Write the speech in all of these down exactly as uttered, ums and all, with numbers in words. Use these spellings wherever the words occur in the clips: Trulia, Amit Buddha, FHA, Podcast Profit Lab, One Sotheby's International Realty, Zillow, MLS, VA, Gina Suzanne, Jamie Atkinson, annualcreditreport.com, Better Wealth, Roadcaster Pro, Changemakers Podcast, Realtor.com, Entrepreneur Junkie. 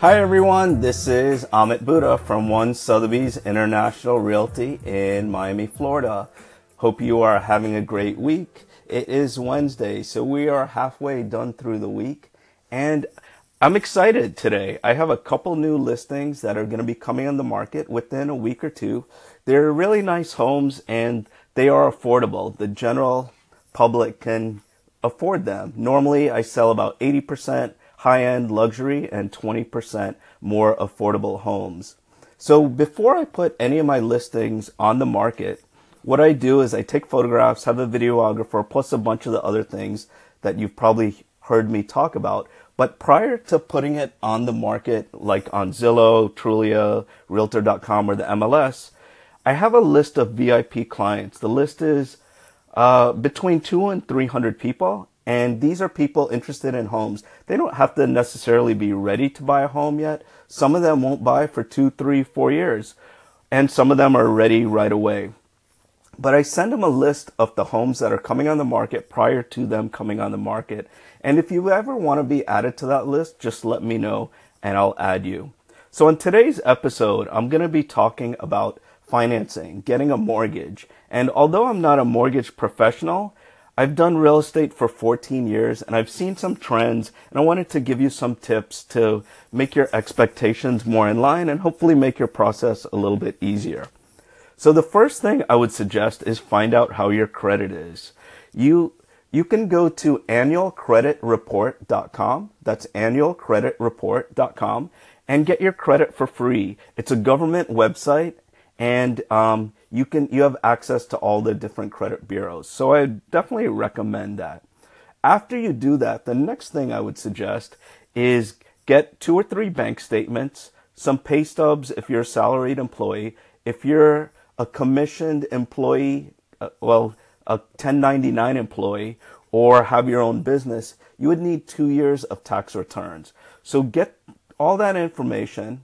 Hi everyone, this is Amit Buddha from One Sotheby's International Realty in Miami, Florida. Hope you are having a great week. It is Wednesday, so we are halfway done through the week, and I'm excited today. I have a couple new listings that are going to be coming on the market within a week or two. They're really nice homes, and they are affordable. The general public can afford them. Normally, I sell about eighty percent. High-end luxury, and twenty percent more affordable homes. So before I put any of my listings on the market, what I do is I take photographs, have a videographer, plus a bunch of the other things that you've probably heard me talk about. But prior to putting it on the market, like on Zillow, Trulia, Realtor dot com, or the M L S, I have a list of V I P clients. The list is uh, between two and three hundred people. And these are people interested in homes. They don't have to necessarily be ready to buy a home yet. Some of them won't buy for two, three, four years. And some of them are ready right away. But I send them a list of the homes that are coming on the market prior to them coming on the market. And if you ever want to be added to that list, just let me know and I'll add you. So in today's episode, I'm going to be talking about financing, getting a mortgage. And although I'm not a mortgage professional, I've done real estate for fourteen years, and I've seen some trends, and I wanted to give you some tips to make your expectations more in line and hopefully make your process a little bit easier. So the first thing I would suggest is find out how your credit is. You you can go to annual credit report dot com, that's annual credit report dot com, and get your credit for free. It's a government website, and um You can, you have access to all the different credit bureaus. So I definitely recommend that. After you do that, the next thing I would suggest is get two or three bank statements, some pay stubs if you're a salaried employee. If you're a commissioned employee, uh, well, a ten ninety-nine employee, or have your own business, you would need two years of tax returns. So get all that information.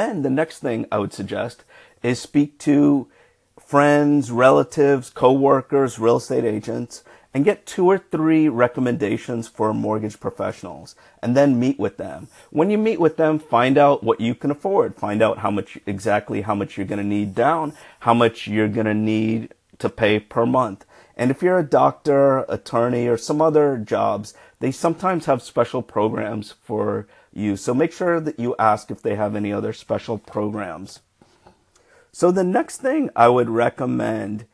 Then the next thing I would suggest is speak to friends, relatives, coworkers, real estate agents, and get two or three recommendations for mortgage professionals, and then meet with them. When you meet with them, find out what you can afford. Find out how much, exactly how much you're going to need down, how much you're going to need to pay per month. And if you're a doctor, attorney, or some other jobs, they sometimes have special programs for you. So make sure that you ask if they have any other special programs. So the next thing I would recommend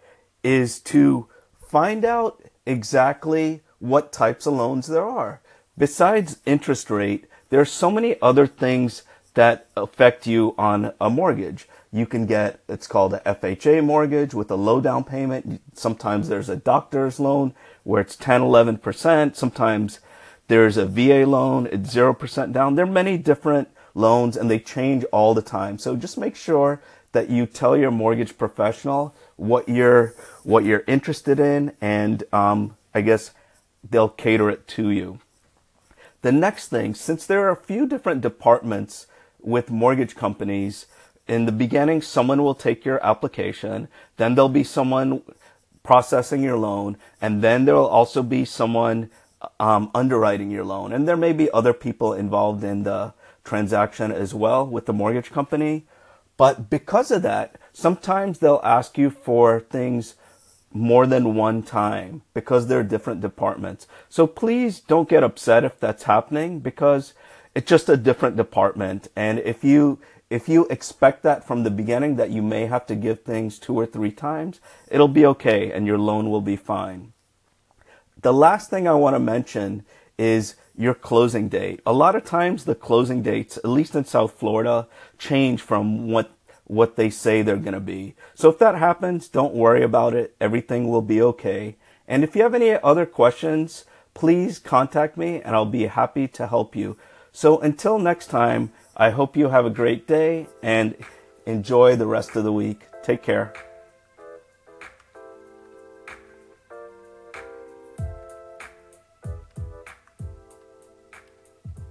is to find out exactly what types of loans there are. Besides interest rate, there are so many other things that affect you on a mortgage. You can get, it's called a F H A mortgage with a low down payment. Sometimes there's a doctor's loan where it's ten, eleven percent. Sometimes there's a V A loan, it's zero percent down. There are many different loans and they change all the time. So just make sure that you tell your mortgage professional what you're what you're interested in, and um, I guess they'll cater it to you. The next thing, since there are a few different departments with mortgage companies, in the beginning someone will take your application, then there'll be someone processing your loan, and then there'll also be someone um, underwriting your loan, and there may be other people involved in the transaction as well with the mortgage company. But because of that, sometimes they'll ask you for things more than one time because they're different departments. So please don't get upset if that's happening, because it's just a different department. And if you if you expect that from the beginning, that you may have to give things two or three times, it'll be okay and your loan will be fine. The last thing I want to mention is your closing date. A lot of times the closing dates, at least in South Florida, change from what what they say they're going to be. So if that happens, don't worry about it. Everything will be okay. And if you have any other questions, please contact me and I'll be happy to help you. So until next time, I hope you have a great day and enjoy the rest of the week. Take care.